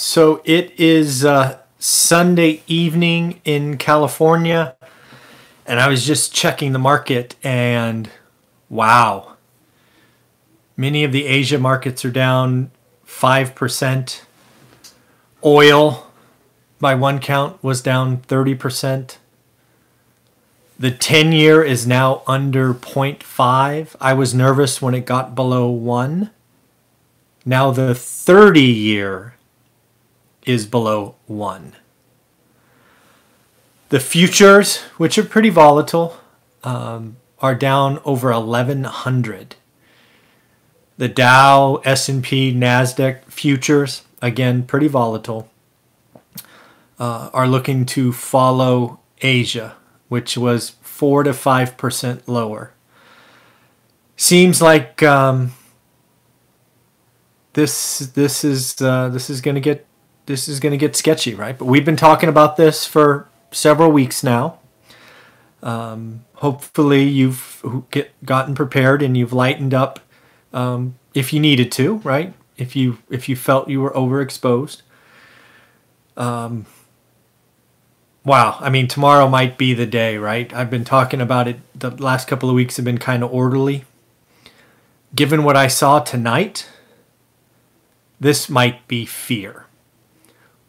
So it is Sunday evening in California, and I was just checking the market, and wow, many of the Asia markets are down 5%. Oil, by one count, was down 30%. The 10-year is now under 0.5. I was nervous when it got below 1. Now the 30-year is below 1. The futures, which are pretty volatile, are down over 1,100. The Dow, S&P, NASDAQ futures, again, pretty volatile, are looking to follow Asia, which was 4 to 5% lower. Seems like this is going to get sketchy, right? But we've been talking about this for several weeks now. Hopefully you've gotten prepared and you've lightened up if you needed to, right? If you felt you were overexposed. Wow, I mean, tomorrow might be the day, right? I've been talking about it. The last couple of weeks have been kind of orderly. Given what I saw tonight, this might be fear.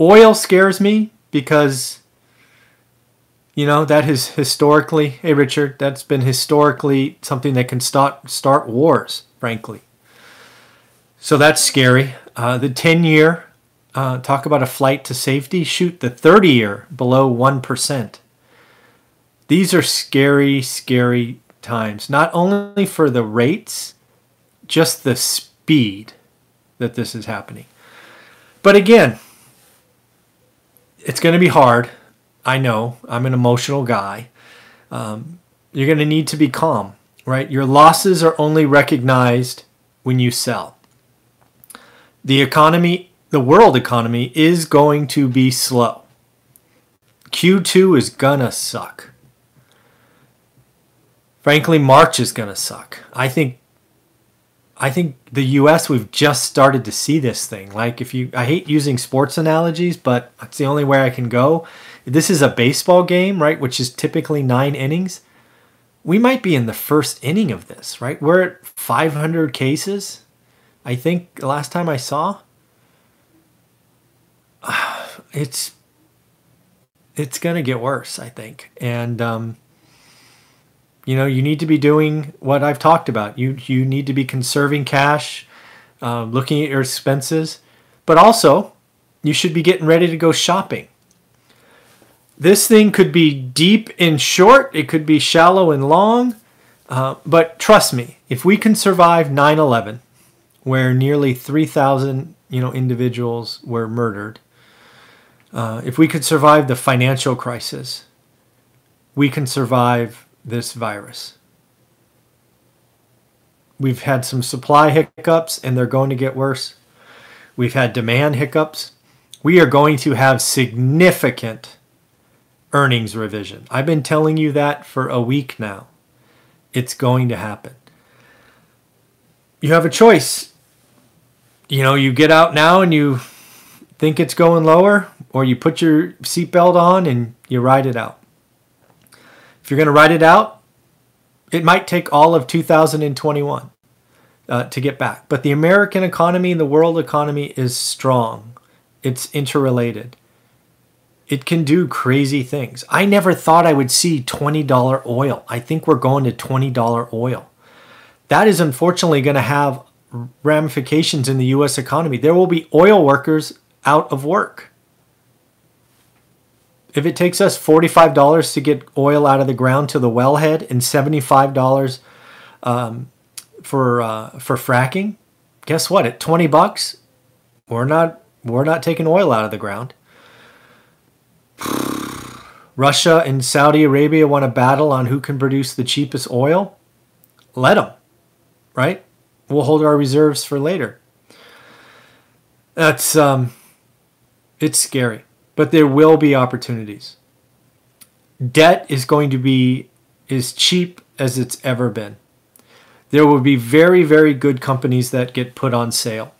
Oil scares me because, you know, that has historically, hey Richard, that's been historically something that can start wars, frankly. So that's scary. The 10-year... talk about a flight to safety. Shoot, the 30-year below 1%. These are scary, scary times. Not only for the rates, just the speed that this is happening. But again, it's going to be hard. I know. I'm an emotional guy. You're going to need to be calm, right? Your losses are only recognized when you sell. The world economy is going to be slow. Q2 is gonna suck. Frankly, March is gonna suck. I think the US, we've just started to see this thing. Like I hate using sports analogies, but it's the only way I can go. This is a baseball game, right? Which is typically 9 innings. We might be in the first inning of this, right? We're at 500 cases, I think, the last time I saw. It's going to get worse, I think. And, you know, you need to be doing what I've talked about. You need to be conserving cash, looking at your expenses, but also you should be getting ready to go shopping. This thing could be deep and short. It could be shallow and long. But trust me, if we can survive 9/11, where nearly 3,000, individuals were murdered, if we could survive the financial crisis, we can survive this virus. We've had some supply hiccups, and they're going to get worse. We've had demand hiccups. We are going to have significant earnings revision. I've been telling you that for a week now. It's going to happen. You have a choice. You get out now and you think it's going lower, or you put your seatbelt on and you ride it out. If you're going to ride it out, it might take all of 2021 to get back. But the American economy and the world economy is strong. It's interrelated. It can do crazy things. I never thought I would see $20 oil. I think we're going to $20 oil. That is unfortunately going to have ramifications in the U.S. economy. There will be oil workers out of work. If it takes us $45 to get oil out of the ground to the wellhead and $75 for fracking, guess what? At $20, we're not taking oil out of the ground. Russia and Saudi Arabia want to battle on who can produce the cheapest oil. Let them, right? We'll hold our reserves for later. That's it's scary, but there will be opportunities. Debt is going to be as cheap as it's ever been. There will be very, very good companies that get put on sale.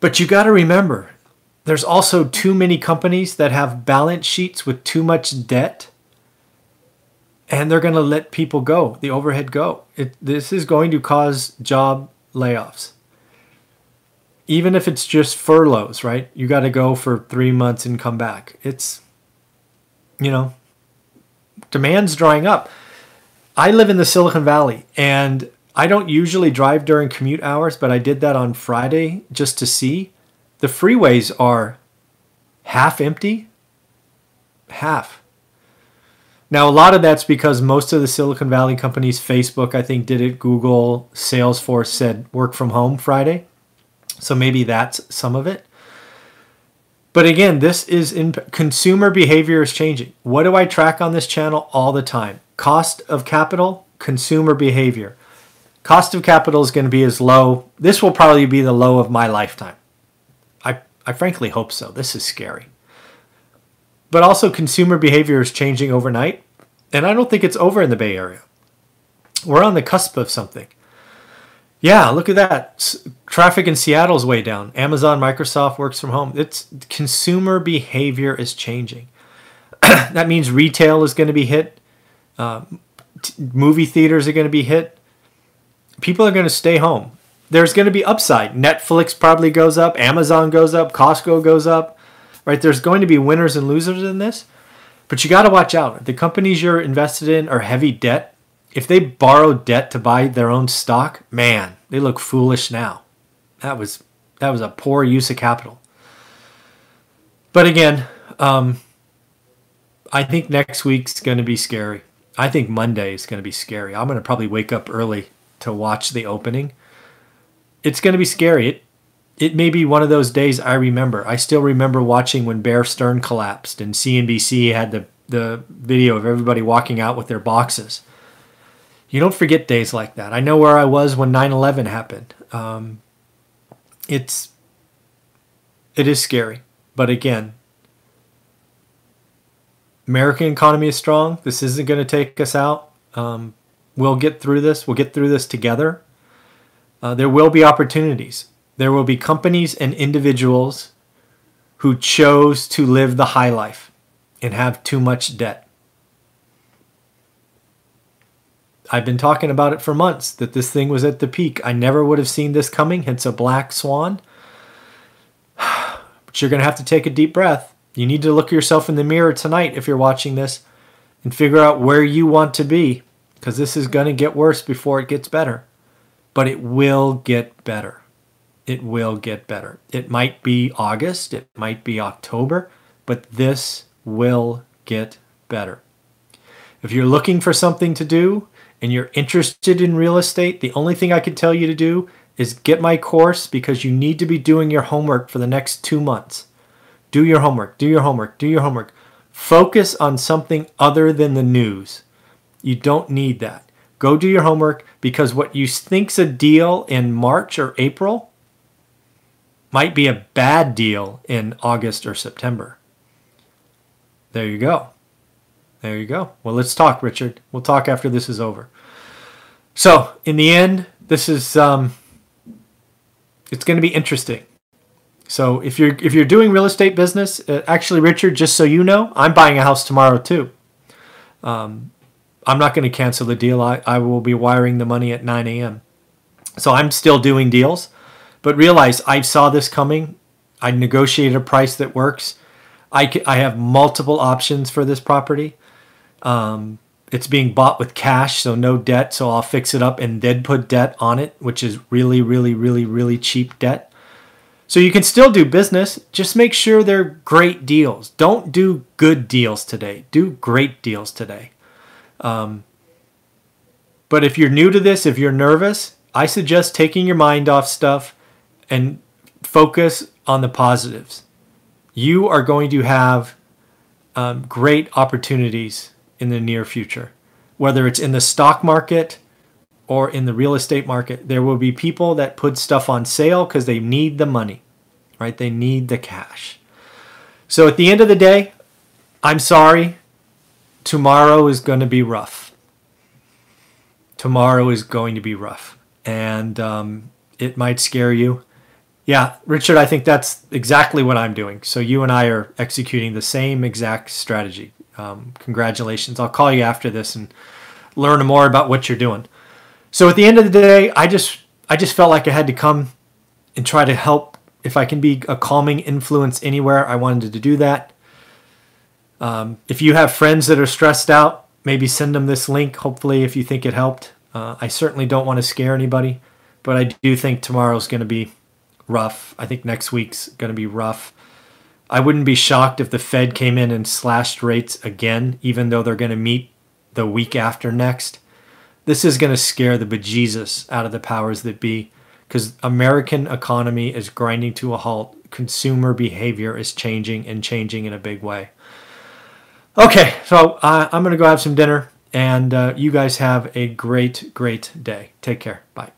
But you got to remember, There's also too many companies that have balance sheets with too much debt, and they're going to let people go, the overhead go. This is going to cause job layoffs. Even if it's just furloughs, right? You got to go for 3 months and come back. It's, you know, demand's drying up. I live in the Silicon Valley, and I don't usually drive during commute hours, but I did that on Friday just to see. The freeways are half empty, half. Now, a lot of that's because most of the Silicon Valley companies, Facebook, I think, did it. Google, Salesforce said work from home Friday. So maybe that's some of it. But again, this is consumer behavior is changing. What do I track on this channel all the time? Cost of capital, consumer behavior. Cost of capital is going to be as low. This will probably be the low of my lifetime. I frankly hope so. This is scary. But also consumer behavior is changing overnight, and I don't think it's over in the Bay Area. We're on the cusp of something. Yeah, look at that. Traffic in Seattle's way down. Amazon, Microsoft, works from home. It's consumer behavior is changing. That means retail is going to be hit. Movie theaters are going to be hit. People are going to stay home. There's going to be upside. Netflix probably goes up. Amazon goes up. Costco goes up. Right, there's going to be winners and losers in this, but you got to watch out. The companies you're invested in are heavy debt. If they borrow debt to buy their own stock, man, they look foolish now. That was a poor use of capital. But again, I think next week's going to be scary. I think Monday is going to be scary. I'm going to probably wake up early to watch the opening. It's going to be scary. It may be one of those days I remember. I still remember watching when Bear Stearns collapsed and CNBC had the video of everybody walking out with their boxes. You don't forget days like that. I know where I was when 9/11 happened. It is scary. But again, American economy is strong. This isn't going to take us out. We'll get through this. We'll get through this together. There will be opportunities. There will be companies and individuals who chose to live the high life and have too much debt. I've been talking about it for months, that this thing was at the peak. I never would have seen this coming. It's a black swan. But you're going to have to take a deep breath. You need to look yourself in the mirror tonight if you're watching this and figure out where you want to be, because this is going to get worse before it gets better. But it will get better. It will get better. It might be August, it might be October, but this will get better. If you're looking for something to do and you're interested in real estate, the only thing I can tell you to do is get my course, because you need to be doing your homework for the next 2 months. Do your homework, do your homework, do your homework. Focus on something other than the news. You don't need that. Go do your homework, because what you think's a deal in March or April might be a bad deal in August or September. There you go. There you go. Well, let's talk, Richard. We'll talk after this is over. So, in the end, this is it's going to be interesting. So, if you're doing real estate business, actually, Richard, just so you know, I'm buying a house tomorrow too. I'm not going to cancel the deal. I will be wiring the money at 9 a.m. So I'm still doing deals. But realize, I saw this coming. I negotiated a price that works. I have multiple options for this property. It's being bought with cash, so no debt. So I'll fix it up and then put debt on it, which is really, really, really, really cheap debt. So you can still do business. Just make sure they're great deals. Don't do good deals today. Do great deals today. But if you're new to this, if you're nervous, I suggest taking your mind off stuff and focus on the positives. You are going to have great opportunities in the near future. Whether it's in the stock market or in the real estate market, there will be people that put stuff on sale because they need the money, right? They need the cash. So at the end of the day, I'm sorry, tomorrow is going to be rough. Tomorrow is going to be rough. And it might scare you. Yeah, Richard, I think that's exactly what I'm doing. So you and I are executing the same exact strategy. Congratulations. I'll call you after this and learn more about what you're doing. So at the end of the day, I just felt like I had to come and try to help. If I can be a calming influence anywhere, I wanted to do that. If you have friends that are stressed out, maybe send them this link, hopefully, if you think it helped. I certainly don't want to scare anybody, but I do think tomorrow's going to be rough. I think next week's going to be rough. I wouldn't be shocked if the Fed came in and slashed rates again, even though they're going to meet the week after next. This is going to scare the bejesus out of the powers that be, because American economy is grinding to a halt. Consumer behavior is changing and changing in a big way. Okay, so I'm going to go have some dinner, and you guys have a great, great day. Take care. Bye.